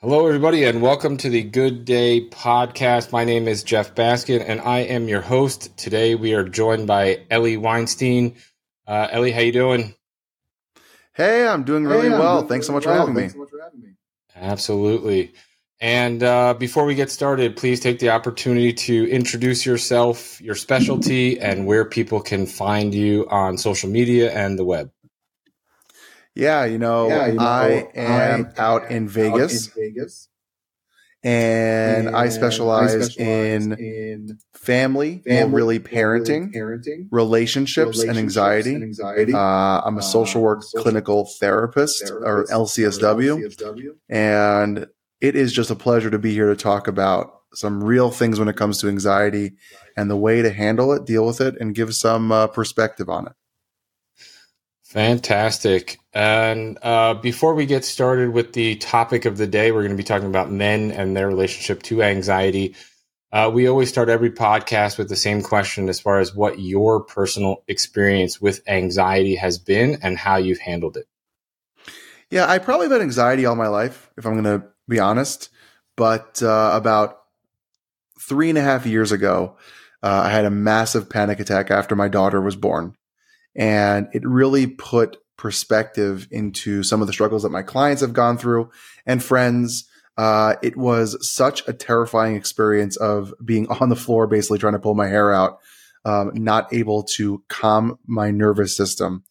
Hello, everybody, and welcome to the Good Day Podcast. My name is Jeff Baskin, and I am your host. Today, we are joined by Eli Weinstein. Eli, how you doing? Hey, I'm doing really well. Thanks so much for having me. Absolutely. And before we get started, please take the opportunity to introduce yourself, your specialty, and where people can find you on social media and the web. I am out in Vegas, and I specialize in family and really parenting, relationships and anxiety. I'm a social work clinical therapist, or LCSW, and it is just a pleasure to be here to talk about some real things when it comes to anxiety and the way to handle it, deal with it, and give some perspective on it. Fantastic. And before we get started with the topic of the day, we're going to be talking about men and their relationship to anxiety. We always start every podcast with the same question as far as what your personal experience with anxiety has been and how you've handled it. Yeah, I probably had anxiety all my life, if I'm going to be honest. But about 3.5 years ago, I had a massive panic attack after my daughter was born. And it really put perspective into some of the struggles that my clients have gone through and friends. It was such a terrifying experience of being on the floor, basically trying to pull my hair out, not able to calm my nervous system.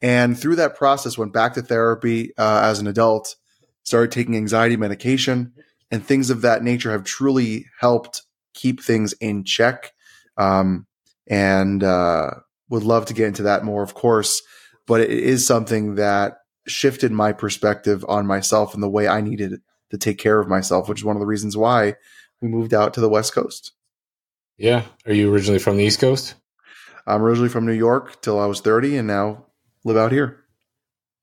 And through that process, went back to therapy as an adult, started taking anxiety medication, and things of that nature have truly helped keep things in check. Would love to get into that more, of course, but it is something that shifted my perspective on myself and the way I needed to take care of myself, which is one of the reasons why we moved out to the West Coast. Yeah. Are you originally from the East Coast? I'm originally from New York till I was 30 and now live out here.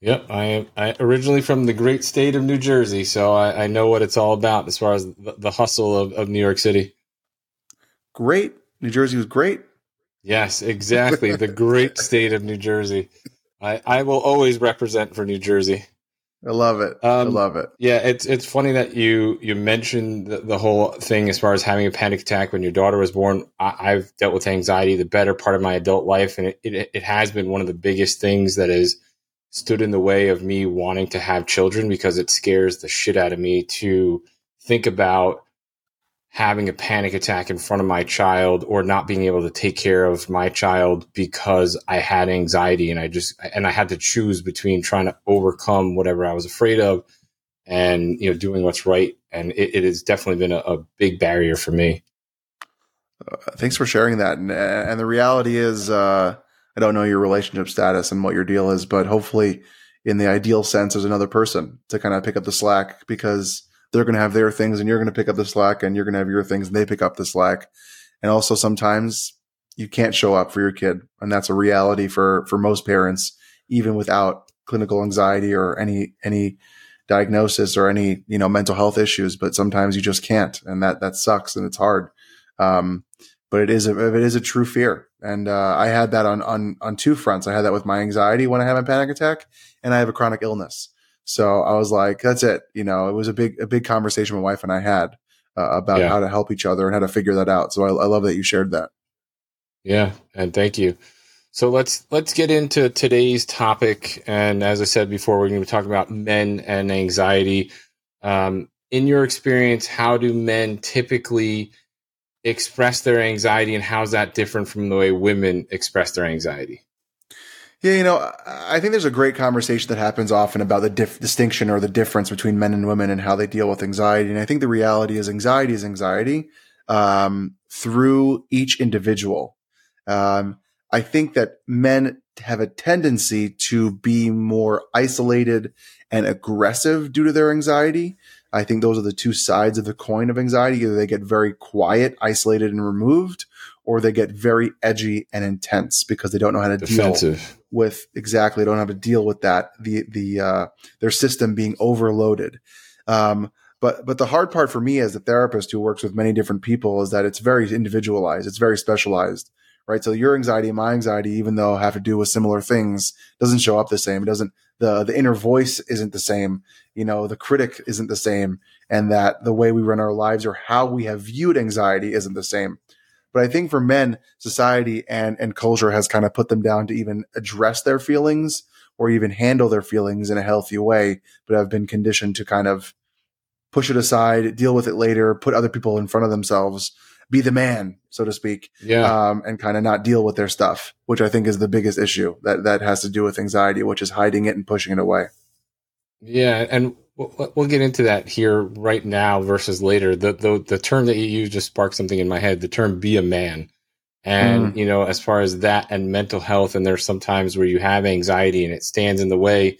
Yep. I am originally from the great state of New Jersey, so I know what it's all about as far as the hustle of New York City. Great. New Jersey was great. Yes, exactly. The great state of New Jersey. I will always represent for New Jersey. I love it. Yeah, it's funny that you mentioned the whole thing as far as having a panic attack when your daughter was born. I've dealt with anxiety the better part of my adult life, and it has been one of the biggest things that has stood in the way of me wanting to have children, because it scares the shit out of me to think about having a panic attack in front of my child or not being able to take care of my child because I had anxiety and I had to choose between trying to overcome whatever I was afraid of and, you know, doing what's right. And it has definitely been a big barrier for me. Thanks for sharing that. And the reality is, I don't know your relationship status and what your deal is, but hopefully in the ideal sense, there's another person to kind of pick up the slack, because they're going to have their things and you're going to pick up the slack, and you're going to have your things and they pick up the slack. And also sometimes you can't show up for your kid. And that's a reality for most parents, even without clinical anxiety or any diagnosis or any, you know, mental health issues. But sometimes you just can't. And that sucks and it's hard. But it is a true fear. And I had that on two fronts. I had that with my anxiety when I have a panic attack, and I have a chronic illness. So I was like, that's it. You know, it was a big conversation my wife and I had about how to help each other and how to figure that out. So I love that you shared that. Yeah. And thank you. So let's get into today's topic. And as I said before, we're going to be talking about men and anxiety. In your experience, how do men typically express their anxiety, and how's that different from the way women express their anxiety? Yeah, you know, I think there's a great conversation that happens often about the distinction or the difference between men and women and how they deal with anxiety. And I think the reality is anxiety is anxiety through each individual. I think that men have a tendency to be more isolated and aggressive due to their anxiety. I think those are the two sides of the coin of anxiety. Either they get very quiet, isolated, and removed, or they get very edgy and intense because they don't know how to deal with that. Their system being overloaded. But the hard part for me as a therapist who works with many different people is that it's very individualized. It's very specialized, right? So your anxiety and my anxiety, even though have to do with similar things, doesn't show up the same. It doesn't, the inner voice isn't the same, you know, the critic isn't the same, and that the way we run our lives or how we have viewed anxiety isn't the same. But I think for men, society and culture has kind of put them down to even address their feelings or even handle their feelings in a healthy way, but have been conditioned to kind of push it aside, deal with it later, put other people in front of themselves, be the man, so to speak, and kind of not deal with their stuff, which I think is the biggest issue that has to do with anxiety, which is hiding it and pushing it away. Yeah, and we'll get into that here right now versus later. The term that you used just sparked something in my head, the term be a man. And, you know, as far as that and mental health, and there's sometimes where you have anxiety and it stands in the way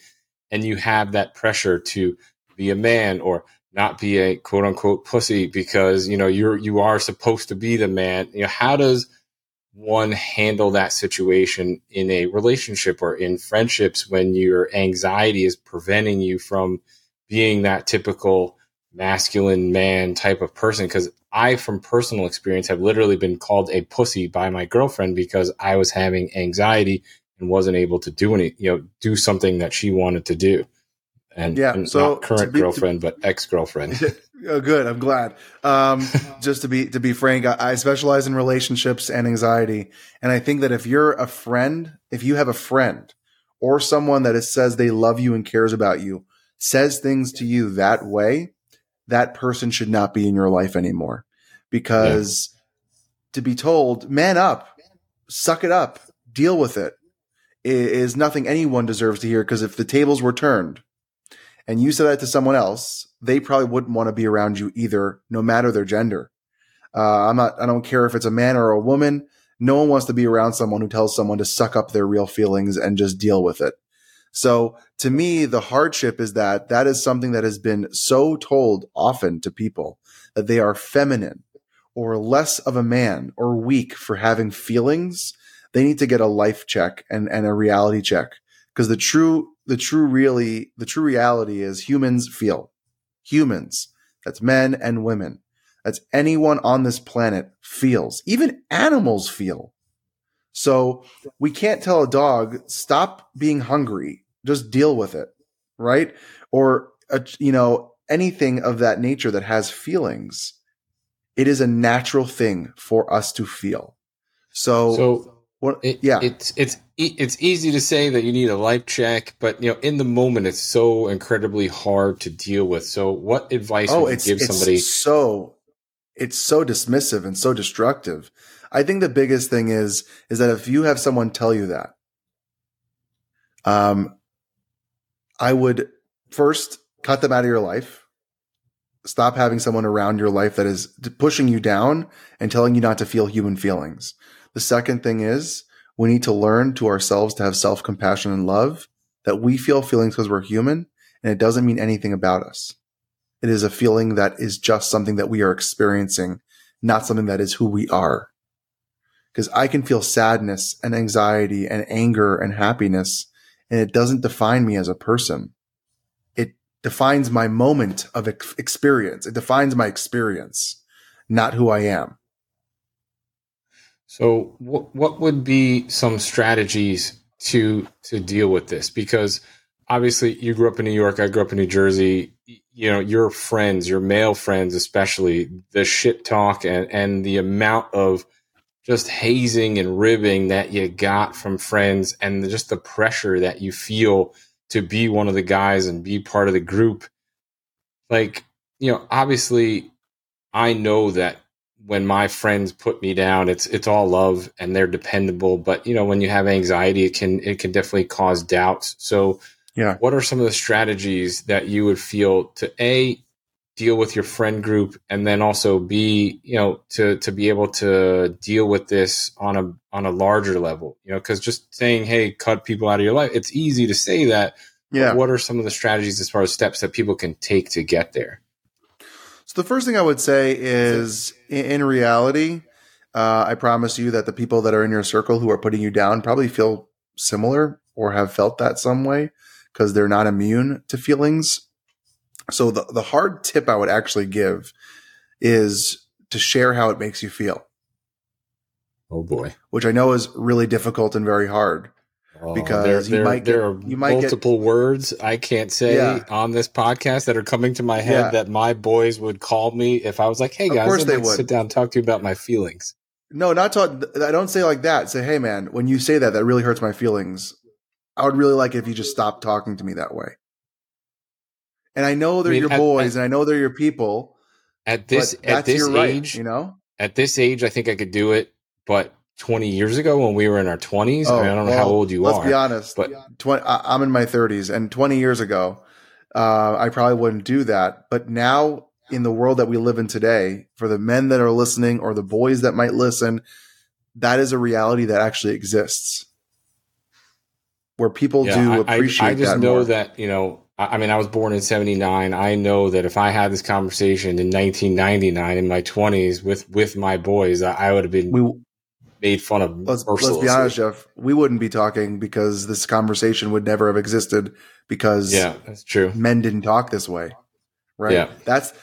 and you have that pressure to be a man or not be a quote unquote pussy because, you know, you are supposed to be the man. You know, how does one handle that situation in a relationship or in friendships when your anxiety is preventing you from being that typical masculine man type of person? Because I, from personal experience, have literally been called a pussy by my girlfriend because I was having anxiety and wasn't able to do something that she wanted to do. And not current girlfriend, but ex-girlfriend. Oh, good. I'm glad. Just to be frank, I specialize in relationships and anxiety. And I think that if you're a friend, if you have a friend or someone that says they love you and cares about you, says things to you that way, that person should not be in your life anymore, because to be told, man up, suck it up, deal with it, is nothing anyone deserves to hear. Because if the tables were turned and you said that to someone else, they probably wouldn't want to be around you either, no matter their gender. I don't care if it's a man or a woman. No one wants to be around someone who tells someone to suck up their real feelings and just deal with it. So to me, the hardship is that is something that has been so told often to people, that they are feminine or less of a man or weak for having feelings. They need to get a life check and a reality check, because the true reality is humans feel. Humans, that's men and women, that's anyone on this planet feels. Even animals feel. So we can't tell a dog, stop being hungry, just deal with it, right? Or, anything of that nature that has feelings. It is a natural thing for us to feel. It's easy to say that you need a life check, but, in the moment, it's so incredibly hard to deal with. So what advice would you give somebody? It's so dismissive and so destructive. I think the biggest thing is that if you have someone tell you that, I would first cut them out of your life. Stop having someone around your life that is pushing you down and telling you not to feel human feelings. The second thing is, we need to learn to ourselves to have self-compassion and love, that we feel feelings because we're human and it doesn't mean anything about us. It is a feeling that is just something that we are experiencing, not something that is who we are. Because I can feel sadness and anxiety and anger and happiness, and it doesn't define me as a person. It defines my moment of experience. It defines my experience, not who I am. So what would be some strategies to deal with this? Because obviously you grew up in New York, I grew up in New Jersey. You know, your friends, your male friends especially, the shit talk and the amount of just hazing and ribbing that you got from friends, and just the pressure that you feel to be one of the guys and be part of the group. Like, obviously I know that when my friends put me down, it's all love and they're dependable. But, when you have anxiety, it can definitely cause doubts. So what are some of the strategies that you would feel to A, deal with your friend group, and then also be, to be able to deal with this on a larger level, because just saying, hey, cut people out of your life, it's easy to say that. Yeah. But what are some of the strategies as far as steps that people can take to get there? So the first thing I would say is, in reality, I promise you that the people that are in your circle who are putting you down probably feel similar or have felt that some way, because they're not immune to feelings. So the hard tip I would actually give is to share how it makes you feel. Oh boy. Which I know is really difficult and very hard. Because there are multiple words I can't say on this podcast that are coming to my head that my boys would call me if I was like, "Hey guys, let me sit down and talk to you about my feelings." No, not talk. I don't say like that. Say, "Hey man, when you say that, that really hurts my feelings. I would really like it if you just stopped talking to me that way." And I know they're your boys, and I know they're your people. At this age, you know, at this age, I think I could do it, but 20 years ago when we were in our 20s, I mean, I don't know how old you are. Let's be honest. But 20, I'm in my 30s, and 20 years ago, I probably wouldn't do that. But now in the world that we live in today, for the men that are listening or the boys that might listen, that is a reality that actually exists where people do appreciate that. I just know that, you know, I mean, I was born in 79. I know that if I had this conversation in 1999 in my 20s with my boys, I would have been made fun of. Let's be honest, Jeff. We wouldn't be talking because this conversation would never have existed because that's true. Men didn't talk this way, right? Yeah. That's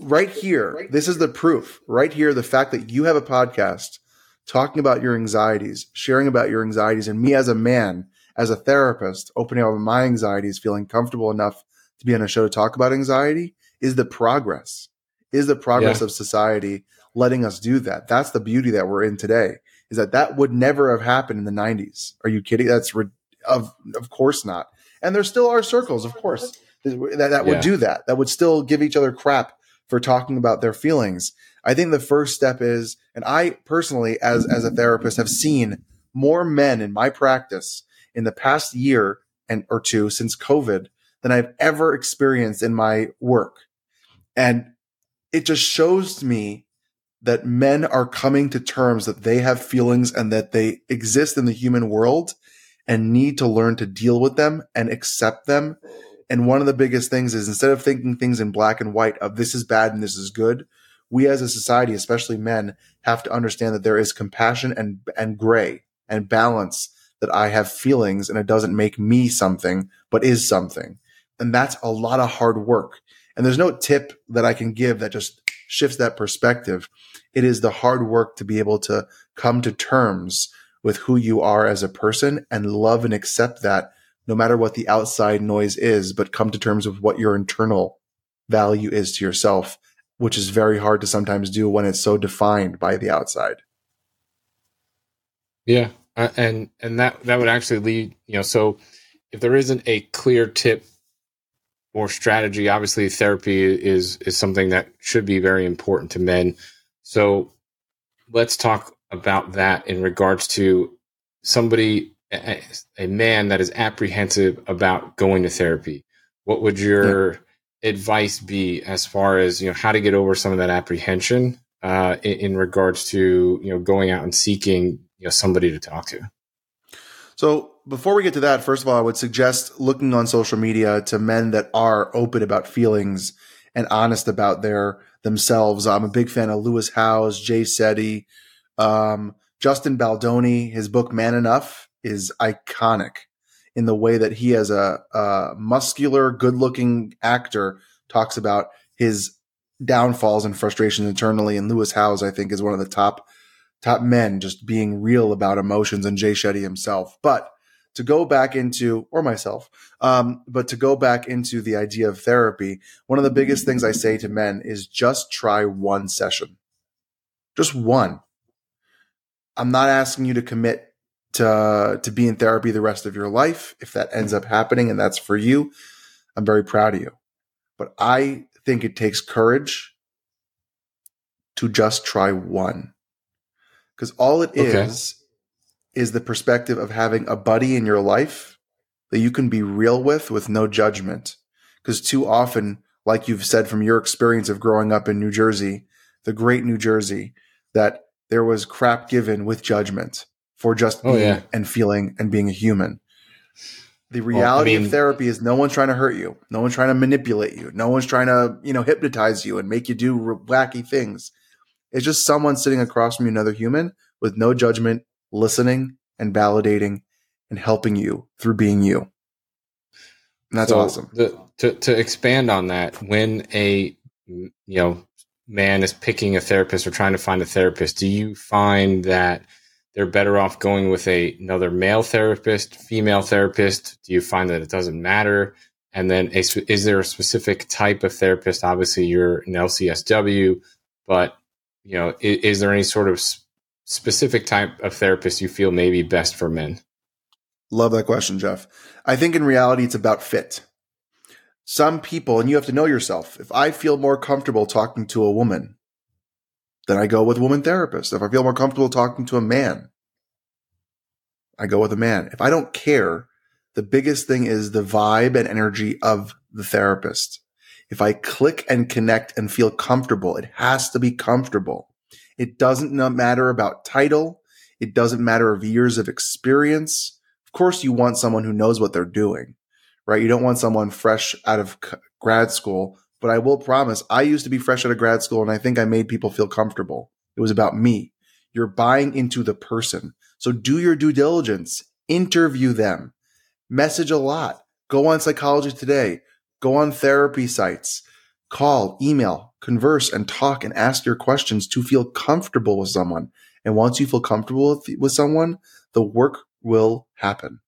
right here. This is the proof right here. The fact that you have a podcast talking about your anxieties, sharing about your anxieties, and me as a man, as a therapist, opening up my anxieties, feeling comfortable enough to be on a show to talk about anxiety is the progress, of society letting us do that. That's the beauty that we're in today. Is that would never have happened in the 90s. Are you kidding? Of course not. And there still are circles, of course, that would do that. That would still give each other crap for talking about their feelings. I think the first step is, and I personally, as a therapist, have seen more men in my practice in the past year or two since COVID than I've ever experienced in my work. And it just shows me that men are coming to terms that they have feelings and that they exist in the human world and need to learn to deal with them and accept them. And one of the biggest things is instead of thinking things in black and white of this is bad and this is good, we as a society, especially men, have to understand that there is compassion and gray and balance, that I have feelings and it doesn't make me something, but is something. And that's a lot of hard work. And there's no tip that I can give that just shifts that perspective. It is the hard work to be able to come to terms with who you are as a person and love and accept that no matter what the outside noise is, but come to terms with what your internal value is to yourself, which is very hard to sometimes do when it's so defined by the outside. Yeah. And that would actually lead, you know, so if there isn't a clear tip or strategy, obviously therapy is something that should be very important to men. So let's talk about that in regards to somebody, a man that is apprehensive about going to therapy. What would your advice be as far as, you know, how to get over some of that apprehension in regards to, you know, going out and seeking, you know, somebody to talk to? So before we get to that, first of all, I would suggest looking on social media to men that are open about feelings and honest about their themselves. I'm a big fan of Lewis Howes, Jay Shetty, Justin Baldoni. His book Man Enough is iconic in the way that he, as a muscular, good-looking actor, talks about his downfalls and frustrations internally. And Lewis Howes, I think, is one of the top men just being real about emotions, and Jay Shetty himself. But to go back into, or myself, but to go back into the idea of therapy, one of the biggest things I say to men is just try one session, just one. I'm not asking you to commit to be in therapy the rest of your life. If that ends up happening and that's for you, I'm very proud of you. But I think it takes courage to just try one. Because all it is the perspective of having a buddy in your life that you can be real with no judgment. Because too often, like you've said from your experience of growing up in New Jersey, the great New Jersey, that there was crap given with judgment for just being and feeling and being a human. The reality of therapy is no one's trying to hurt you. No one's trying to manipulate you. No one's trying to, you know, hypnotize you and make you do wacky things. It's just someone sitting across from you, another human, with no judgment, listening and validating and helping you through being you. And that's awesome. To expand on that, when a man is picking a therapist or trying to find a therapist, do you find that they're better off going with another male therapist, female therapist? Do you find that it doesn't matter? And then is there a specific type of therapist? Obviously, you're an LCSW, but you know, is there any sort of specific type of therapist you feel may be best for men? Love that question, Jeff. I think in reality, it's about fit. Some people, and you have to know yourself, if I feel more comfortable talking to a woman, then I go with a woman therapist. If I feel more comfortable talking to a man, I go with a man. If I don't care, the biggest thing is the vibe and energy of the therapist. If I click and connect and feel comfortable, it has to be comfortable. It doesn't matter about title. It doesn't matter of years of experience. Of course, you want someone who knows what they're doing, right? You don't want someone fresh out of grad school. But I will promise, I used to be fresh out of grad school, and I think I made people feel comfortable. It was about me. You're buying into the person. So do your due diligence. Interview them. Message a lot. Go on Psychology Today. Go on therapy sites. Call, email, converse, and talk, and ask your questions to feel comfortable with someone. And once you feel comfortable with someone, the work will happen.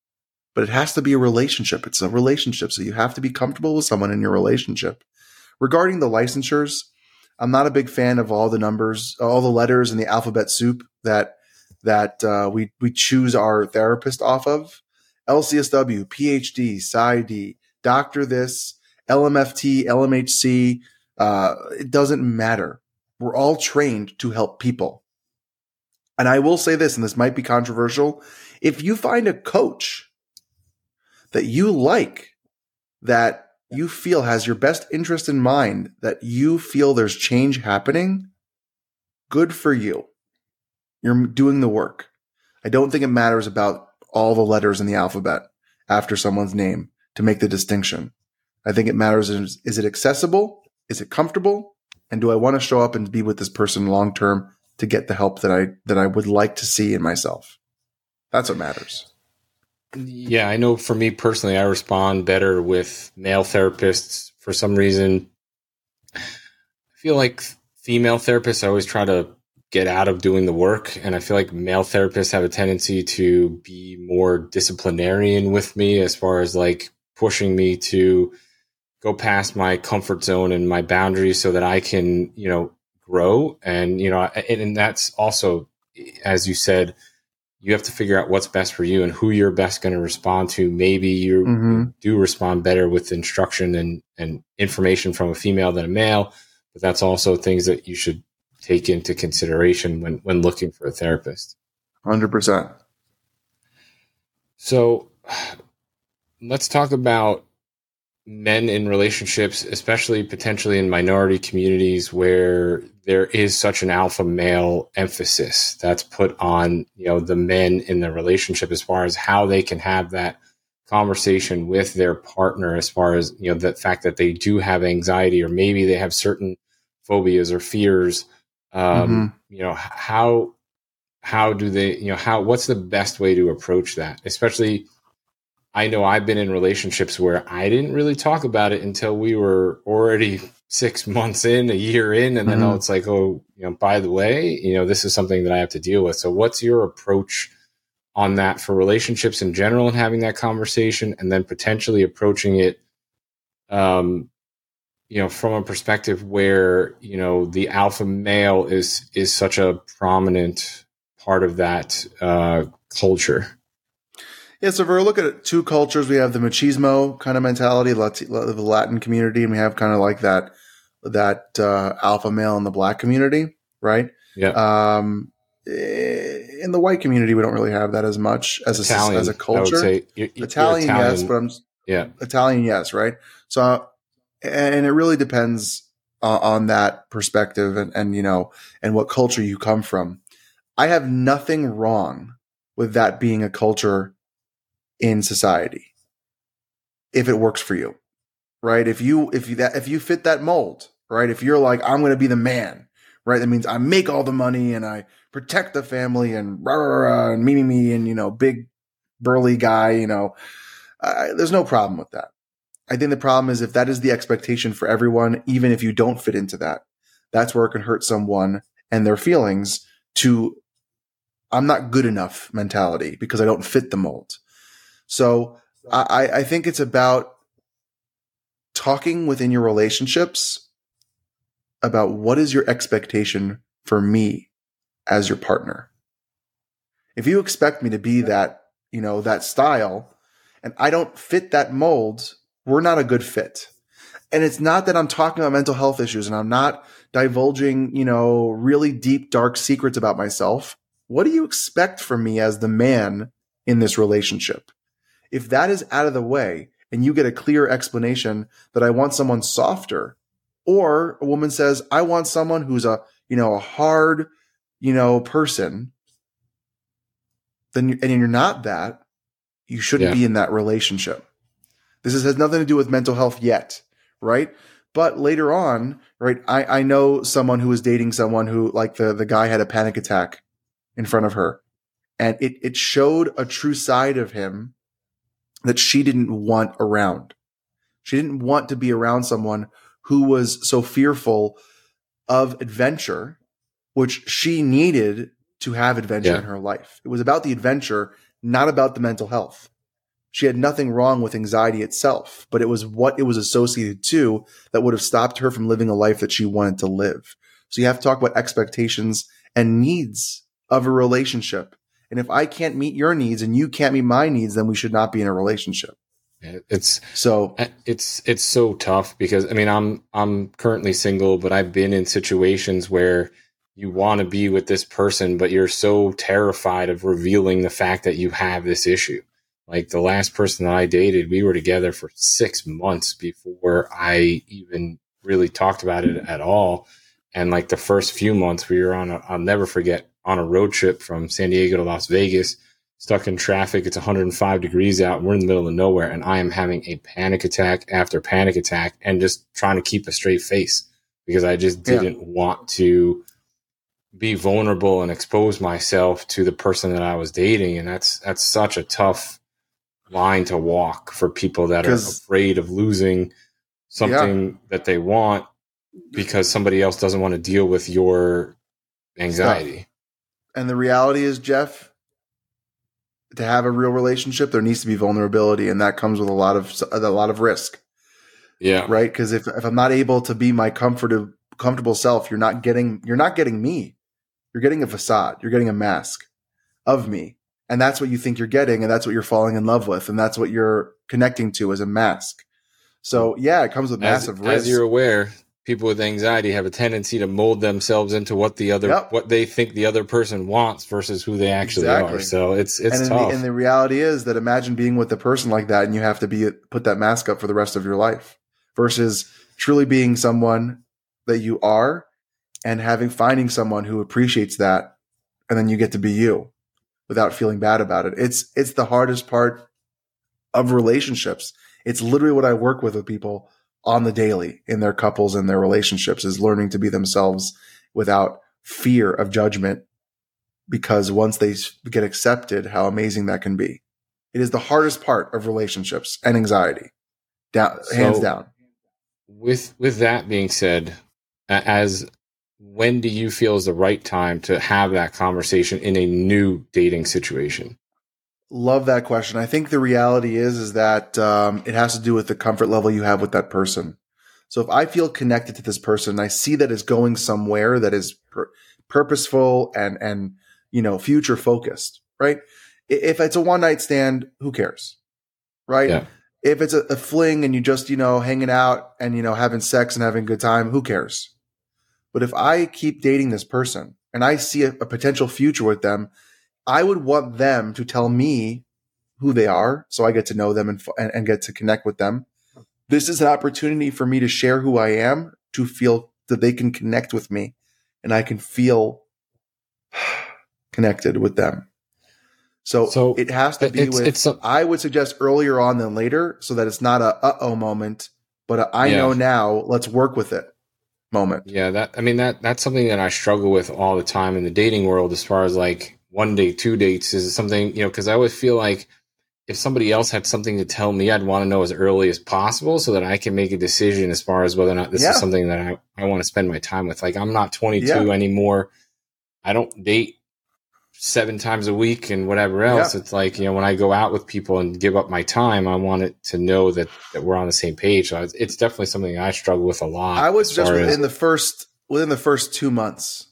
But it has to be a relationship. It's a relationship. So you have to be comfortable with someone in your relationship. Regarding the licensures, I'm not a big fan of all the numbers, all the letters in the alphabet soup that we choose our therapist off of. LCSW, PhD, PsyD, Doctor this, LMFT, LMHC, it doesn't matter. We're all trained to help people. And I will say this, and this might be controversial. If you find a coach that you like, that you feel has your best interest in mind, that you feel there's change happening, good for you. You're doing the work. I don't think it matters about all the letters in the alphabet after someone's name to make the distinction. I think it matters is it accessible? Is it comfortable? And do I want to show up and be with this person long term to get the help that I would like to see in myself? That's what matters. Yeah, I know for me personally, I respond better with male therapists. For some reason, I feel like female therapists, I always try to get out of doing the work. And I feel like male therapists have a tendency to be more disciplinarian with me as far as like pushing me to go past my comfort zone and my boundaries so that I can, you know, grow. And, you know, and that's also, as you said, you have to figure out what's best for you and who you're best going to respond to. Maybe you do respond better with instruction and information from a female than a male, but that's also things that you should take into consideration when looking for a therapist. 100%. So let's talk about men in relationships, especially potentially in minority communities where there is such an alpha male emphasis that's put on, you know, the men in the relationship as far as how they can have that conversation with their partner, as far as, you know, the fact that they do have anxiety or maybe they have certain phobias or fears. You know, how do they, you know, what's the best way to approach that? Especially, I know I've been in relationships where I didn't really talk about it until we were already 6 months in, a year in, and then it's like, oh, you know, by the way, you know, this is something that I have to deal with. So what's your approach on that for relationships in general and having that conversation and then potentially approaching it, you know, from a perspective where, you know, the alpha male is such a prominent part of that culture? Yeah, so if we look at two cultures, we have the machismo kind of mentality, the Latin community, and we have kind of like that alpha male in the Black community, right? Yeah. In the white community, we don't really have that as much as Italian, as a culture. I would say. You're Italian, yes, but Italian, yes, right? So, and it really depends on that perspective, and you know, and what culture you come from. I have nothing wrong with that being a culture in society, if it works for you, right? If you fit that mold, right? If you're like, I'm going to be the man, right? That means I make all the money and I protect the family and rah, rah, rah, and me, and, you know, big burly guy, you know, there's no problem with that. I think the problem is if that is the expectation for everyone, even if you don't fit into that, that's where it can hurt someone and their feelings to I'm not good enough mentality because I don't fit the mold. So I think it's about talking within your relationships about what is your expectation for me as your partner. If you expect me to be that, you know, that style and I don't fit that mold, we're not a good fit. And it's not that I'm talking about mental health issues and I'm not divulging, you know, really deep, dark secrets about myself. What do you expect from me as the man in this relationship? If that is out of the way and you get a clear explanation that I want someone softer, or a woman says, I want someone who's a, you know, a hard, you know, person, then and you're not that, you shouldn't be in that relationship. This has nothing to do with mental health yet. Right. But later on, right, I know someone who was dating someone who, like, the guy had a panic attack in front of her, and it showed a true side of him that she didn't want around. She didn't want to be around someone who was so fearful of adventure, which she needed to have adventure in her life. It was about the adventure, not about the mental health. She had nothing wrong with anxiety itself, but it was what it was associated to that would have stopped her from living a life that she wanted to live. So you have to talk about expectations and needs of a relationship. And if I can't meet your needs and you can't meet my needs, then we should not be in a relationship. It's so tough because, I mean, I'm currently single, but I've been in situations where you want to be with this person, but you're so terrified of revealing the fact that you have this issue. Like the last person that I dated, we were together for 6 months before I even really talked about it at all. And like the first few months we were I'll never forget, on a road trip from San Diego to Las Vegas, stuck in traffic. It's 105 degrees out. We're in the middle of nowhere. And I am having a panic attack after panic attack and just trying to keep a straight face because I just didn't want to be vulnerable and expose myself to the person that I was dating. And that's such a tough line to walk for people that are afraid of losing something that they want because somebody else doesn't want to deal with your anxiety. And the reality is, Jeff, to have a real relationship, there needs to be vulnerability, and that comes with a lot of risk. Yeah. Right? Because if I'm not able to be my comfortable self, you're not getting me. You're getting a facade. You're getting a mask of me. And that's what you think you're getting, and that's what you're falling in love with, and that's what you're connecting to as a mask. So, yeah, it comes with massive risk. As you're aware, people with anxiety have a tendency to mold themselves into what they think the other person wants versus who they actually are. So it's tough. And the reality is that imagine being with a person like that, and you have to put that mask up for the rest of your life versus truly being someone that you are and finding someone who appreciates that, and then you get to be you without feeling bad about it. It's the hardest part of relationships. It's literally what I work with people on the daily in their couples and their relationships, is learning to be themselves without fear of judgment, because once they get accepted, how amazing that can be. It is the hardest part of relationships and anxiety, hands down. With that being said, when do you feel is the right time to have that conversation in a new dating situation? Love that question. I think the reality is that it has to do with the comfort level you have with that person. So if I feel connected to this person and I see that it's going somewhere that is purposeful and you know, future focused, right? If it's a one night stand, who cares, right? Yeah. If it's a fling and you just, you know, hanging out and, you know, having sex and having a good time, who cares? But if I keep dating this person and I see a potential future with them, I would want them to tell me who they are so I get to know them and get to connect with them. This is an opportunity for me to share who I am, to feel that they can connect with me and I can feel connected with them. So it has to be I would suggest earlier on than later, so that it's not a uh-oh moment, but a, I know now, let's work with it moment. Yeah, that's something that I struggle with all the time in the dating world, as far as like one date, two dates is something, you know, because I always feel like if somebody else had something to tell me, I'd want to know as early as possible so that I can make a decision as far as whether or not this is something that I want to spend my time with. Like, I'm not 22 anymore. I don't date 7 times a week and whatever else. Yeah. It's like, when I go out with people and give up my time, I want it to know that we're on the same page. So it's definitely something I struggle with a lot. I was just within the first 2 months,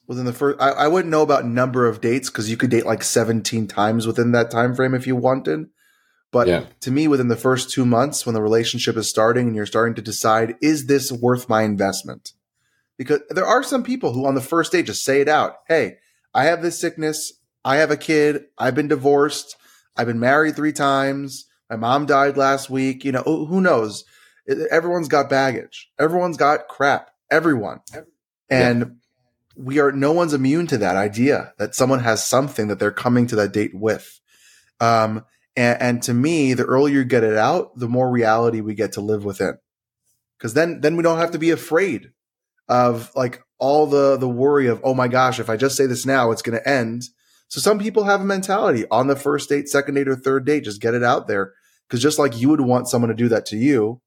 I wouldn't know about number of dates, because you could date like 17 times within that time frame if you wanted. But to me, within the first 2 months, when the relationship is starting and you're starting to decide, is this worth my investment? Because there are some people who on the first date just say it out. Hey, I have this sickness. I have a kid. I've been divorced. I've been married 3 times. My mom died last week. Who knows? Everyone's got baggage. Everyone's got crap. Everyone. And no one's immune to that idea that someone has something that they're coming to that date with. And to me, the earlier you get it out, the more reality we get to live within. Because then we don't have to be afraid of like all the worry of, oh my gosh, if I just say this now, it's going to end. So some people have a mentality on the first date, second date, or third date, just get it out there. Because just like you would want someone to do that to you,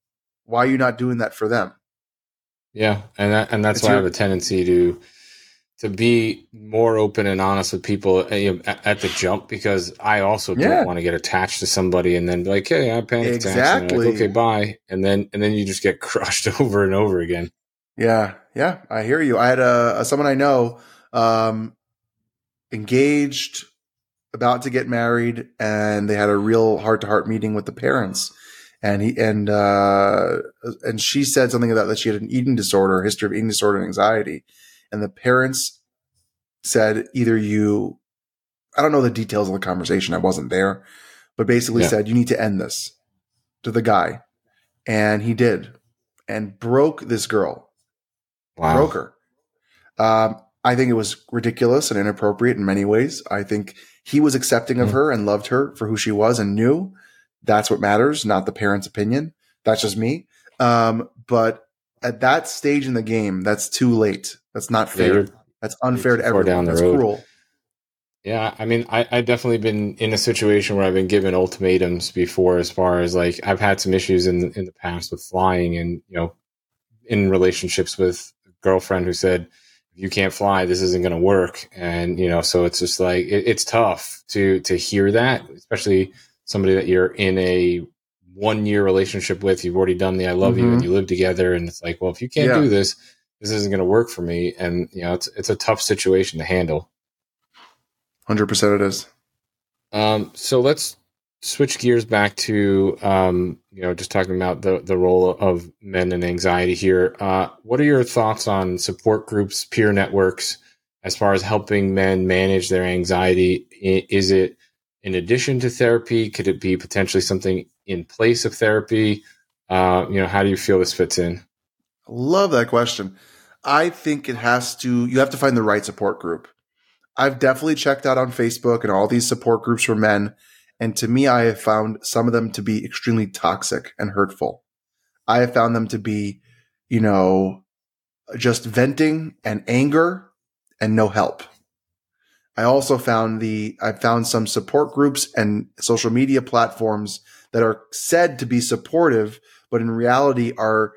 why are you not doing that for them? Yeah. And that's why I have a tendency to be more open and honest with people at the jump, because I also don't want to get attached to somebody and then be like, hey, I panicked. Exactly. Like, okay, bye. And then you just get crushed over and over again. Yeah. Yeah. I hear you. I had someone I know, engaged, about to get married, and they had a real heart-to-heart meeting with the parents. And she said something about that she had an eating disorder, history of eating disorder and anxiety. And the parents said, I don't know the details of the conversation, I wasn't there, but basically said, you need to end this, to the guy. And he did, and broke this girl. Wow. Broke her. I think it was ridiculous and inappropriate in many ways. I think he was accepting of her and loved her for who she was and knew that's what matters, not the parents' opinion. That's just me. But at that stage in the game, that's too late. That's not fair. That's unfair to everyone. Down the road. That's cruel. Yeah, I mean, I've definitely been in a situation where I've been given ultimatums before, as far as like, I've had some issues in the past with flying and, in relationships with a girlfriend who said, you can't fly, this isn't going to work. And, so it's just like, it's tough to hear that, especially somebody that you're in a 1-year relationship with, you've already done the, I love you, and you live together. And it's like, well, if you can't do this, this isn't going to work for me. And it's a tough situation to handle. 100% it is. So let's switch gears back to, just talking about the role of men and anxiety here. What are your thoughts on support groups, peer networks, as far as helping men manage their anxiety? Is it in addition to therapy? Could it be potentially something in place of therapy? How do you feel this fits in? Love that question. I think you have to find the right support group. I've definitely checked out on Facebook and all these support groups for men. And to me, I have found some of them to be extremely toxic and hurtful. I have found them to be, just venting and anger and no help. I also found some support groups and social media platforms that are said to be supportive, but in reality are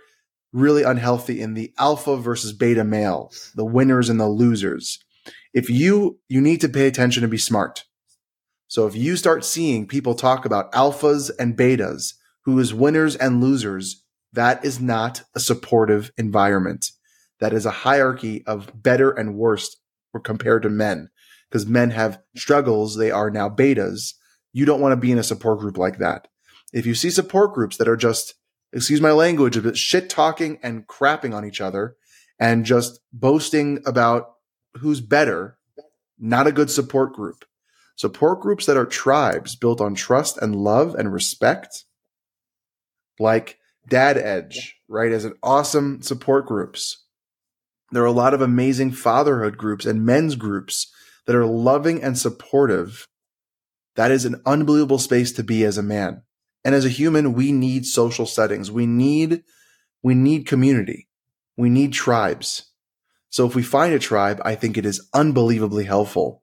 really unhealthy in the alpha versus beta male, the winners and the losers. If you need to pay attention and be smart. So if you start seeing people talk about alphas and betas, who is winners and losers, that is not a supportive environment. That is a hierarchy of better and worse compared to men, because men have struggles. They are now betas. You don't want to be in a support group like that. If you see support groups that are just, excuse my language, but shit talking and crapping on each other and just boasting about who's better, not a good support group. Support groups that are tribes built on trust and love and respect, like Dad Edge, right, is an awesome support groups. There are a lot of amazing fatherhood groups and men's groups that are loving and supportive. That is an unbelievable space to be as a man. And as a human, we need social settings. We need community. We need tribes. So if we find a tribe, I think it is unbelievably helpful.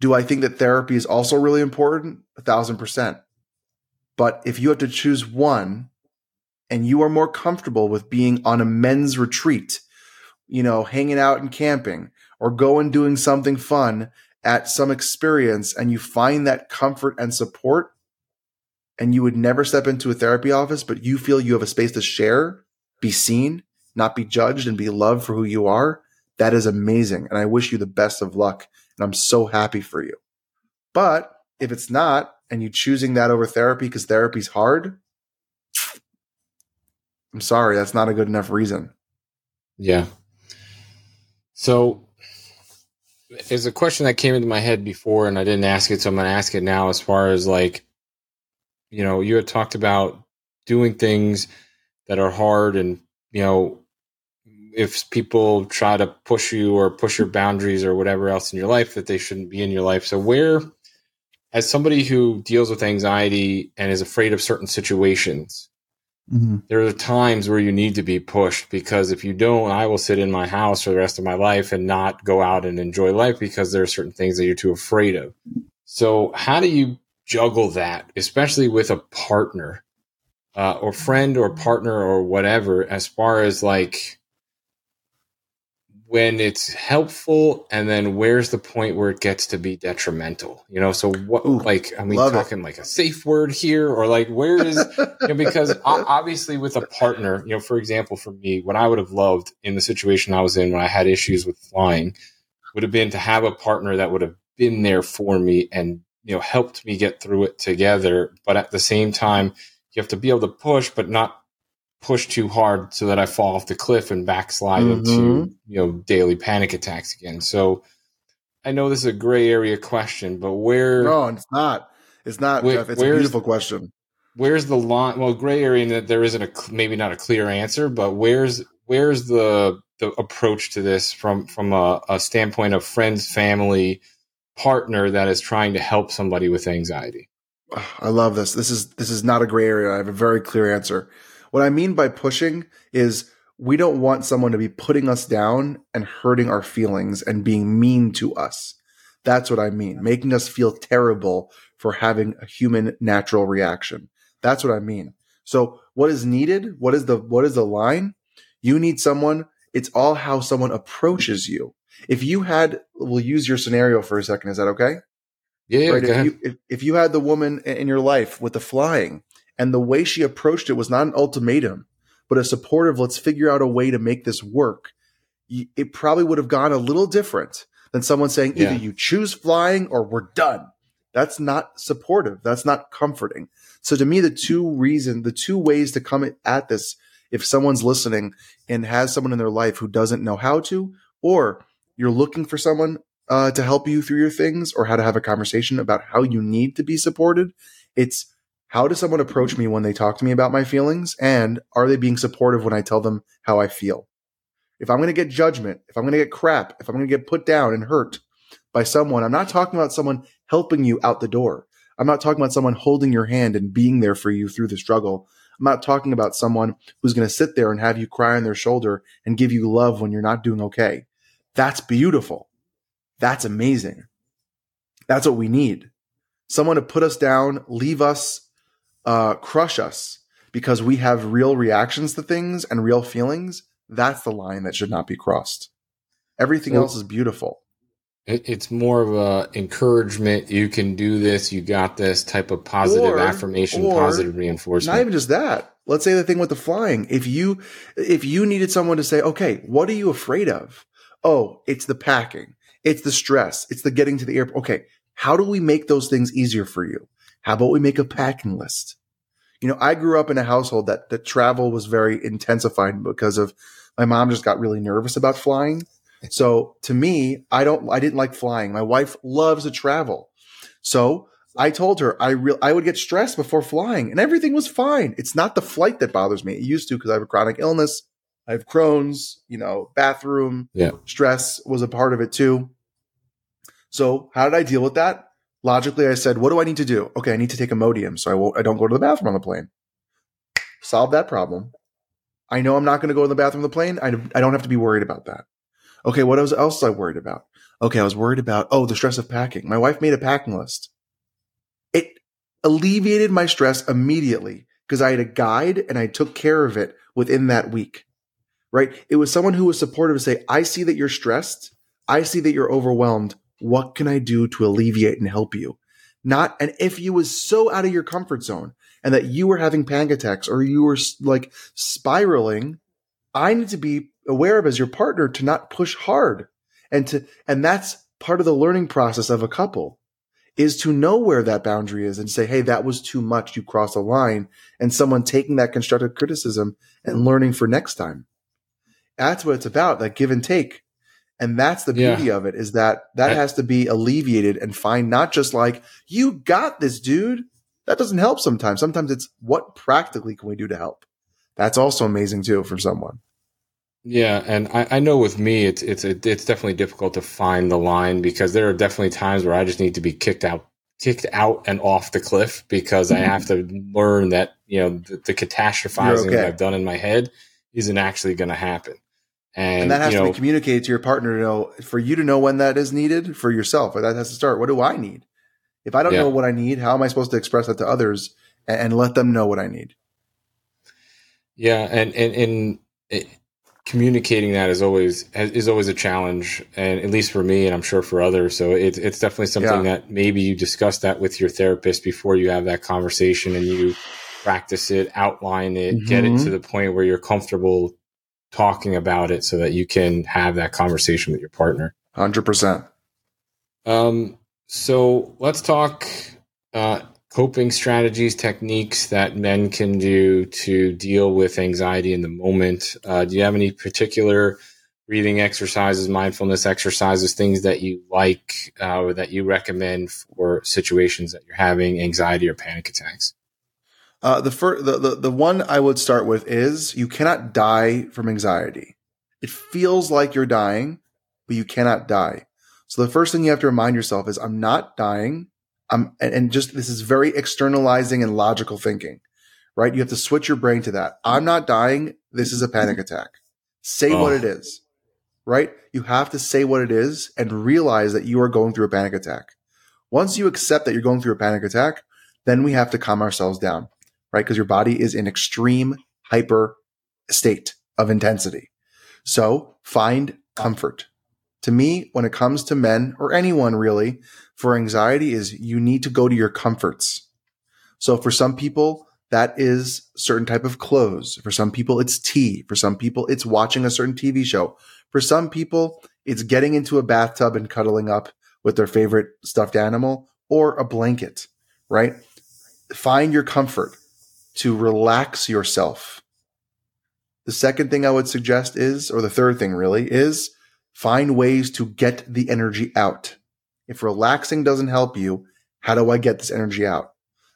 Do I think that therapy is also really important? 1,000%. But if you have to choose one and you are more comfortable with being on a men's retreat, hanging out and camping or going doing something fun at some experience and you find that comfort and support, and you would never step into a therapy office, but you feel you have a space to share, be seen, not be judged, and be loved for who you are, that is amazing. And I wish you the best of luck. And I'm so happy for you. But if it's not, and you're choosing that over therapy because therapy's hard, I'm sorry, that's not a good enough reason. Yeah. So there's a question that came into my head before and I didn't ask it, so I'm going to ask it now as far as like, you know, you had talked about doing things that are hard and, you know, if people try to push you or push your boundaries or whatever else in your life that they shouldn't be in your life. So where, as somebody who deals with anxiety and is afraid of certain situations, mm-hmm. there are times where you need to be pushed, because if you don't, I will sit in my house for the rest of my life and not go out and enjoy life because there are certain things that you're too afraid of. So how do you juggle that, especially with a partner or friend or partner or whatever, as far as like, when it's helpful, and then where's the point where it gets to be detrimental, you know? So what, ooh, like, I mean, talking it. Like a safe word here, or like, where is, you know, because obviously with a partner, you know, for example, for me, what I would have loved in the situation I was in when I had issues with flying would have been to have a partner that would have been there for me and, you know, helped me get through it together. But at the same time, you have to be able to push, but not push too hard so that I fall off the cliff and backslide mm-hmm. into, you know, daily panic attacks again. So I know this is a gray area question, but where... No, it's not. It's not, Jeff. It's a beautiful question. Where's the line? Well, gray area in that there isn't a, maybe not a clear answer, but where's the approach to this from a standpoint of friends, family, partner that is trying to help somebody with anxiety? I love this. This is not a gray area. I have a very clear answer. What I mean by pushing is we don't want someone to be putting us down and hurting our feelings and being mean to us. That's what I mean. Making us feel terrible for having a human natural reaction. That's what I mean. So what is needed? What is the line? You need someone. It's all how someone approaches you. If you had, we'll use your scenario for a second. Is that okay? Yeah. Right? If you had the woman in your life with the flying, and the way she approached it was not an ultimatum, but a supportive, let's figure out a way to make this work. It probably would have gone a little different than someone saying, either you choose flying or we're done. That's not supportive. That's not comforting. So to me, the two ways to come at this, if someone's listening and has someone in their life who doesn't know how to, or you're looking for someone to help you through your things or how to have a conversation about how you need to be supported, it's, how does someone approach me when they talk to me about my feelings? And are they being supportive when I tell them how I feel? If I'm going to get judgment, if I'm going to get crap, if I'm going to get put down and hurt by someone, I'm not talking about someone helping you out the door. I'm not talking about someone holding your hand and being there for you through the struggle. I'm not talking about someone who's going to sit there and have you cry on their shoulder and give you love when you're not doing okay. That's beautiful. That's amazing. That's what we need. Someone to put us down, leave us, crush us because we have real reactions to things and real feelings. That's the line that should not be crossed. Everything else is beautiful. It's more of a encouragement. You can do this. You got this type of positive affirmation, positive reinforcement. Not even just that. Let's say the thing with the flying. If you needed someone to say, okay, what are you afraid of? Oh, it's the packing. It's the stress. It's the getting to the airport. Okay. How do we make those things easier for you? How about we make a packing list? You know, I grew up in a household that travel was very intensified because of my mom just got really nervous about flying. So to me, I didn't like flying. My wife loves to travel. So I told her I would get stressed before flying and everything was fine. It's not the flight that bothers me. It used to, because I have a chronic illness. I have Crohn's, you know, bathroom. Yeah. Stress was a part of it too. So how did I deal with that? Logically, I said, what do I need to do? Okay, I need to take Imodium so I don't go to the bathroom on the plane. Solve that problem. I know I'm not going to go to the bathroom on the plane. I don't have to be worried about that. Okay, what else was I worried about? Okay, I was worried about, the stress of packing. My wife made a packing list. It alleviated my stress immediately because I had a guide and I took care of it within that week, right? It was someone who was supportive to say, I see that you're stressed. I see that you're overwhelmed. What can I do to alleviate and help you? Not, and if you was so out of your comfort zone and that you were having panic attacks or you were like spiraling, I need to be aware of as your partner to not push hard. And that's part of the learning process of a couple is to know where that boundary is and say, hey, that was too much. You crossed a line, and someone taking that constructive criticism and learning for next time. That's what it's about, that give and take. And that's the beauty of it, is that has to be alleviated and find, not just like, you got this, dude. That doesn't help sometimes. Sometimes it's what practically can we do to help? That's also amazing too for someone. Yeah, and I know with me, it's definitely difficult to find the line, because there are definitely times where I just need to be kicked out and off the cliff, because I have to learn that, you know, the catastrophizing that I've done in my head isn't actually going to happen. And that has to be communicated to your partner to know, for you to know when that is needed for yourself. Or that has to start. What do I need? If I don't know what I need, how am I supposed to express that to others and let them know what I need? Yeah, and communicating that is always a challenge, and at least for me, and I'm sure for others. So it's definitely something that maybe you discuss that with your therapist before you have that conversation, and you practice it, outline it, get it to the point where you're comfortable talking about it, so that you can have that conversation with your partner. 100%. So let's talk coping strategies, techniques that men can do to deal with anxiety in the moment. Do you have any particular breathing exercises, mindfulness exercises, things that you like or that you recommend for situations that you're having anxiety or panic attacks? The one I would start with is, you cannot die from anxiety. It feels like you're dying, but you cannot die. So the first thing you have to remind yourself is, I'm not dying. This is very externalizing and logical thinking, right? You have to switch your brain to that. I'm not dying. This is a panic attack. Say what it is, right? You have to say what it is and realize that you are going through a panic attack. Once you accept that you're going through a panic attack, then we have to calm ourselves down, right? Because your body is in extreme hyper state of intensity. So find comfort. To me, when it comes to men, or anyone really, for anxiety, is you need to go to your comforts. So for some people, that is certain type of clothes. For some people, it's tea. For some people, it's watching a certain TV show. For some people, it's getting into a bathtub and cuddling up with their favorite stuffed animal or a blanket, right? Find your comfort to relax yourself. The second thing I would suggest is, or the third thing really, is find ways to get the energy out. If relaxing doesn't help you, how do I get this energy out?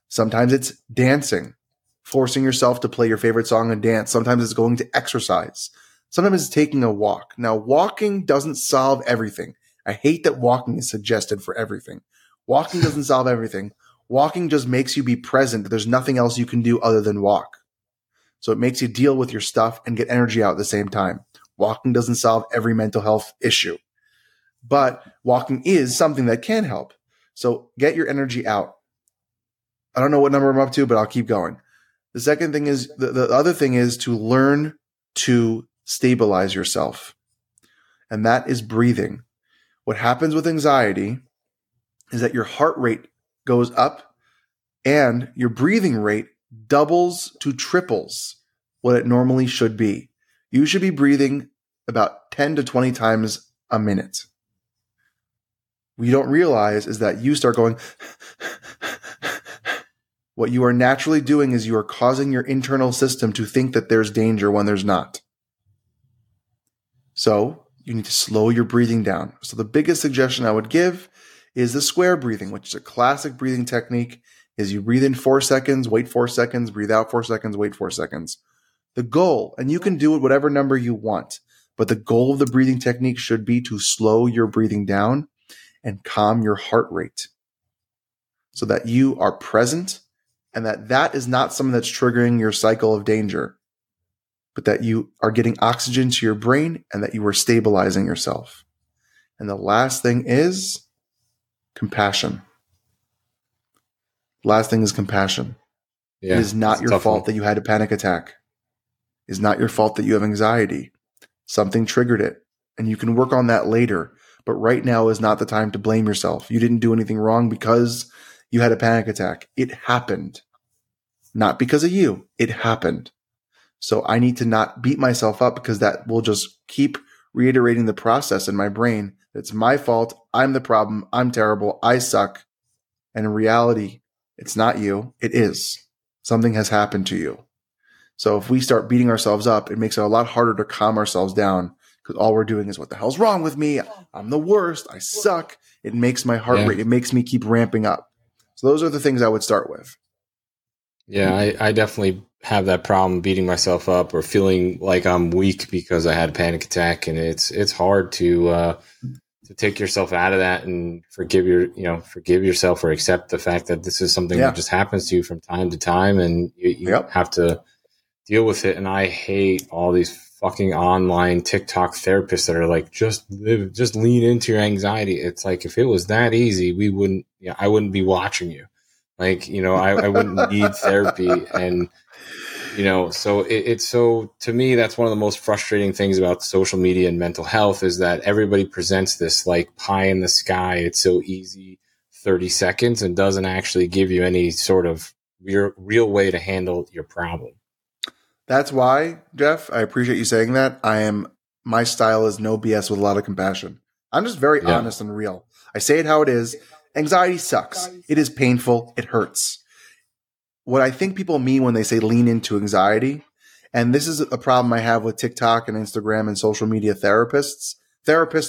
Sometimes it's dancing, forcing yourself to play your favorite song and dance. Sometimes it's going to exercise. Sometimes it's taking a walk. Now, walking doesn't solve everything. I hate that walking is suggested for everything. Walking doesn't solve everything. Walking just makes you be present, that there's nothing else you can do other than walk. So it makes you deal with your stuff and get energy out at the same time. Walking doesn't solve every mental health issue, but walking is something that can help. So get your energy out. I don't know what number I'm up to, but I'll keep going. The second thing is, the other thing is to learn to stabilize yourself. And that is breathing. What happens with anxiety is that your heart rate goes up and your breathing rate doubles to triples what it normally should be. You should be breathing about 10 to 20 times a minute. What you don't realize is that you start going, what you are naturally doing is you are causing your internal system to think that there's danger when there's not. So you need to slow your breathing down. So the biggest suggestion I would give is the square breathing, which is a classic breathing technique, is you breathe in 4 seconds, wait 4 seconds, breathe out 4 seconds, wait 4 seconds. The goal, and you can do it whatever number you want, but the goal of the breathing technique should be to slow your breathing down and calm your heart rate so that you are present and that is not something that's triggering your cycle of danger, but that you are getting oxygen to your brain and that you are stabilizing yourself. And the last thing is compassion. Yeah, it is not your fault that you had a panic attack. It's not your fault that you have anxiety. Something triggered it, and you can work on that later. But right now is not the time to blame yourself. You didn't do anything wrong because you had a panic attack. It happened. Not because of you. It happened. So I need to not beat myself up, because that will just keep reiterating the process in my brain. It's my fault. I'm the problem. I'm terrible. I suck. And in reality, it's not you. It is. Something has happened to you. So if we start beating ourselves up, it makes it a lot harder to calm ourselves down, because all we're doing is, what the hell's wrong with me? I'm the worst. I suck. It makes my heart rate. It makes me keep ramping up. So those are the things I would start with. Yeah, I definitely have that problem beating myself up or feeling like I'm weak because I had a panic attack. And it's hard to take yourself out of that and forgive yourself or accept the fact that this is something that just happens to you from time to time, and you have to deal with it. And I hate all these fucking online TikTok therapists that are like, just lean into your anxiety. It's like, if it was that easy, we wouldn't, I wouldn't be watching you. Like, I wouldn't need therapy. And, so it's to me, that's one of the most frustrating things about social media and mental health, is that everybody presents this like pie in the sky. It's so easy, 30 seconds, and doesn't actually give you any sort of real way to handle your problem. That's why, Jeff, I appreciate you saying that. My style is no BS with a lot of compassion. I'm just very honest and real. I say it how it is. Anxiety sucks. It is painful. It hurts. What I think people mean when they say lean into anxiety, and this is a problem I have with TikTok and Instagram and social media therapists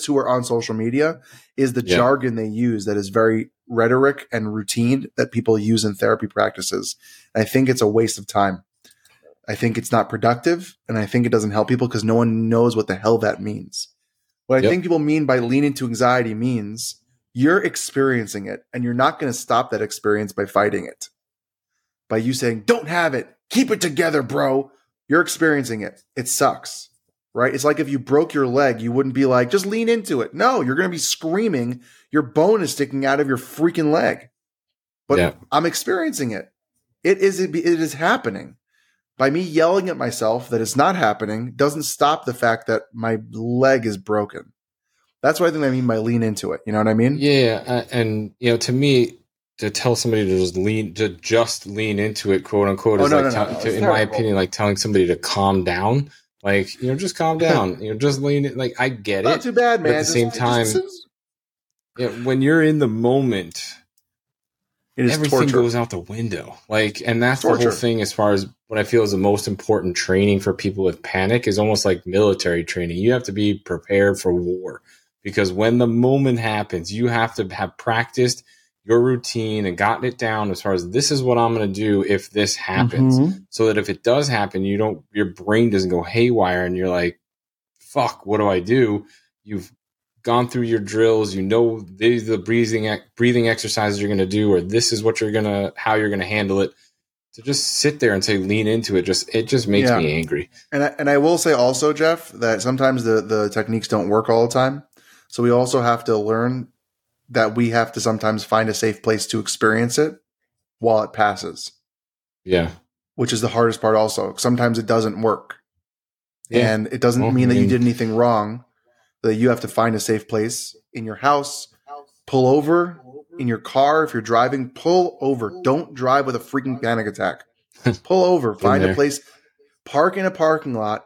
who are on social media, is the jargon they use that is very rhetoric and routine that people use in therapy practices. I think it's a waste of time. I think it's not productive, and I think it doesn't help people, because no one knows what the hell that means. What I think people mean by lean into anxiety means you're experiencing it, and you're not going to stop that experience by fighting it. By you saying, don't have it, keep it together, bro. You're experiencing it. It sucks, right? It's like if you broke your leg, you wouldn't be like, just lean into it. No, you're going to be screaming. Your bone is sticking out of your freaking leg. But I'm experiencing it. It is happening. By me yelling at myself that it's not happening doesn't stop the fact that my leg is broken. That's what I think I mean by lean into it. You know what I mean? Yeah. And, to me, to tell somebody to just lean into it, quote unquote, in my opinion, like telling somebody to calm down. Like, just calm down. Just lean in. Like, I get not it. Not too bad, man. But at the same time, when you're in the moment, everything goes out the window. Like, and that's torture. The whole thing, as far as what I feel is the most important training for people with panic, is almost like military training. You have to be prepared for war, because when the moment happens, you have to have practiced your routine and gotten it down as far as, this is what I'm going to do if this happens, so that if it does happen, your brain doesn't go haywire and you're like, fuck, what do I do? You've gone through your drills. These are the breathing exercises you're going to do, or this is what how you're going to handle it. To just sit there and say, lean into it. It just makes me angry. And I will say also, Jeff, that sometimes the techniques don't work all the time. So we also have to learn that we have to sometimes find a safe place to experience it while it passes. Yeah. Which is the hardest part also. Sometimes it doesn't work. Yeah. And it doesn't mean that you did anything wrong, that you have to find a safe place in your house, pull over, in your car. If you're driving, pull over. Don't drive with a freaking panic attack. Pull over, find a place, park in a parking lot,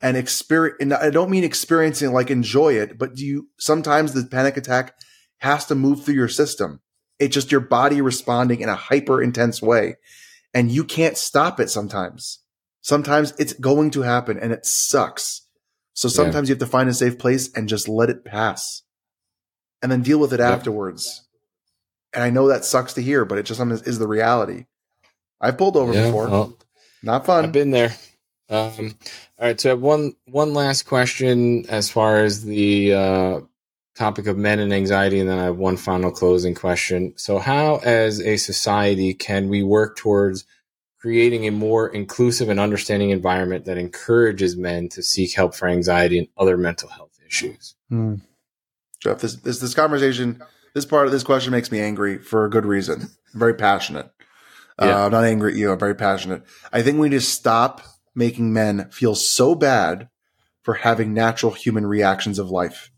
and experience. And I don't mean experiencing, like enjoy it, but sometimes the panic attack has to move through your system. It's just your body responding in a hyper intense way, and you can't stop it sometimes. Sometimes it's going to happen, and it sucks. So sometimes you have to find a safe place and just let it pass, and then deal with it afterwards. And I know that sucks to hear, but it just is the reality. I've pulled over before. Well, not fun. I've been there. All right. So I have one last question as far as the topic of men and anxiety, and then I have one final closing question. So how, as a society, can we work towards creating a more inclusive and understanding environment that encourages men to seek help for anxiety and other mental health issues? Jeff, this conversation, this part of this question makes me angry for a good reason. I'm very passionate. I'm not angry at you. I'm very passionate. I think we need to stop making men feel so bad for having natural human reactions of life.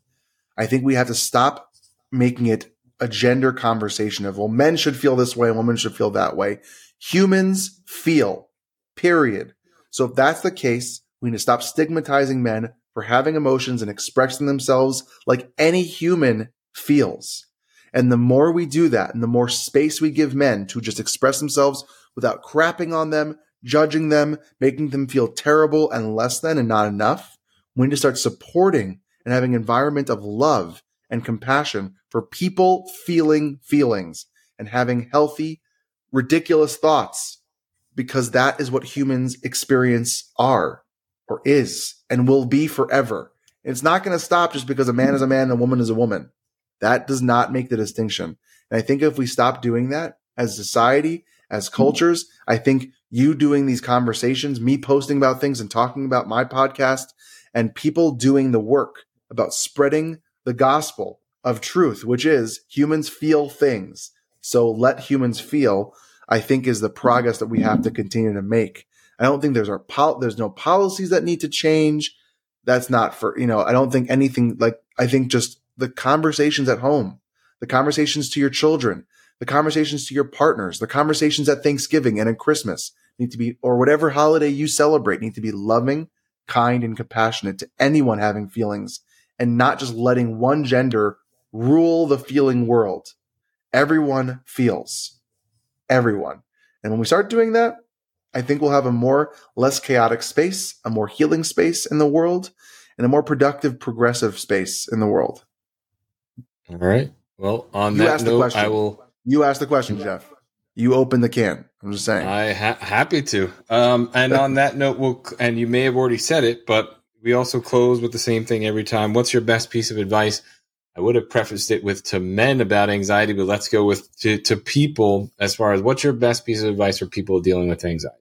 I I think we have to stop making it a gender conversation of, well, men should feel this way and women should feel that way. Humans feel, period. So if that's the case, we need to stop stigmatizing men for having emotions and expressing themselves like any human feels. And the more we do that, and the more space we give men to just express themselves without crapping on them, judging them, making them feel terrible and less than and not enough, we need to start supporting and having an environment of love and compassion for people feeling feelings and having healthy, ridiculous thoughts, because that is what humans' experience are or is and will be forever. It's not going to stop just because a man is a man and a woman is a woman. That does not make the distinction. And I think if we stop doing that as society, as cultures, I think you doing these conversations, me posting about things and talking about my podcast, and people doing the work about spreading the gospel of truth, which is humans feel things. So let humans feel, I think, is the progress that we have to continue to make. I don't think there's no policies that need to change. That's not for, I don't think anything like, I think just the conversations at home, the conversations to your children, the conversations to your partners, the conversations at Thanksgiving and at Christmas need to be, or whatever holiday you celebrate, need to be loving, kind, and compassionate to anyone having feelings, and not just letting one gender rule the feeling world. Everyone feels. Everyone. And when we start doing that, I think we'll have a less chaotic space, a more healing space in the world, and a more productive, progressive space in the world. All right. Well, on that note, I will... You asked the question, Jeff. You opened the can. I'm just saying. Happy to. And on that note, and you may have already said it, but we also close with the same thing every time. What's your best piece of advice? I would have prefaced it with to men about anxiety, but let's go with to people as far as what's your best piece of advice for people dealing with anxiety?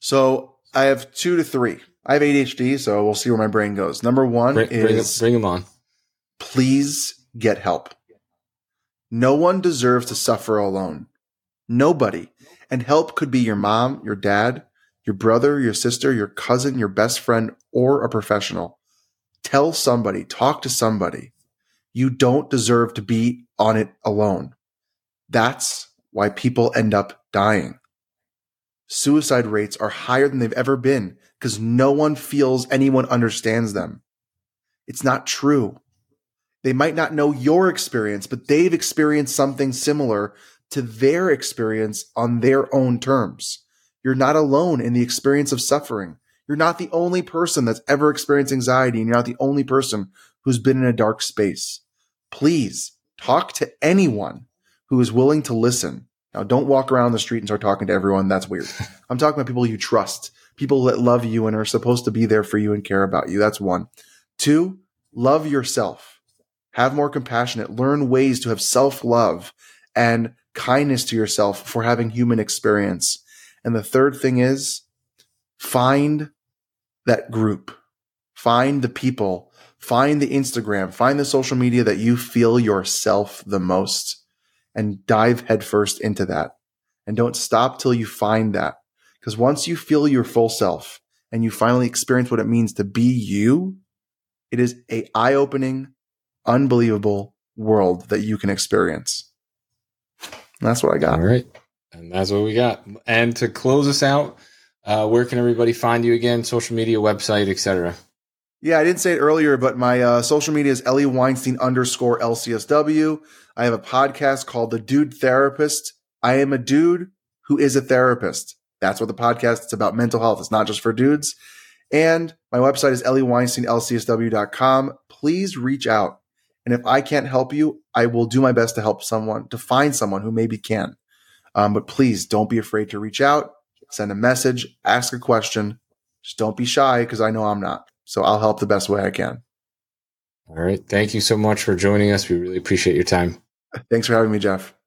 So I have 2 to 3. I have ADHD, so we'll see where my brain goes. Number one is bring them on. Please get help. No one deserves to suffer alone. Nobody. And help could be your mom, your dad, your brother, your sister, your cousin, your best friend, or a professional. Tell somebody, talk to somebody. You don't deserve to be on it alone. That's why people end up dying. Suicide rates are higher than they've ever been because no one feels anyone understands them. It's not true. They might not know your experience, but they've experienced something similar to their experience on their own terms. You're not alone in the experience of suffering. You're not the only person that's ever experienced anxiety, and you're not the only person who's been in a dark space. Please talk to anyone who is willing to listen. Now, don't walk around the street and start talking to everyone. That's weird. I'm talking about people you trust, people that love you and are supposed to be there for you and care about you. That's one. 2, love yourself. Have more compassion. Learn ways to have self-love and kindness to yourself for having human experience. And the third thing is find that group. Find the people. Find the Instagram. Find the social media that you feel yourself the most, and dive headfirst into that. And don't stop till you find that. Because once you feel your full self and you finally experience what it means to be you, it is an eye-opening, unbelievable world that you can experience. And that's what I got. All right. And that's what we got. And to close us out, where can everybody find you again? Social media, website, etc. Yeah, I didn't say it earlier, but my social media is Eli Weinstein _LCSW. I have a podcast called The Dude Therapist. I am a dude who is a therapist. That's what the podcast is about, mental health. It's not just for dudes. And my website is EliWeinsteinLCSW.com. Please reach out. And if I can't help you, I will do my best to help someone, to find someone who maybe can. But please don't be afraid to reach out, send a message, ask a question. Just don't be shy, because I know I'm not. So I'll help the best way I can. All right. Thank you so much for joining us. We really appreciate your time. Thanks for having me, Jeff.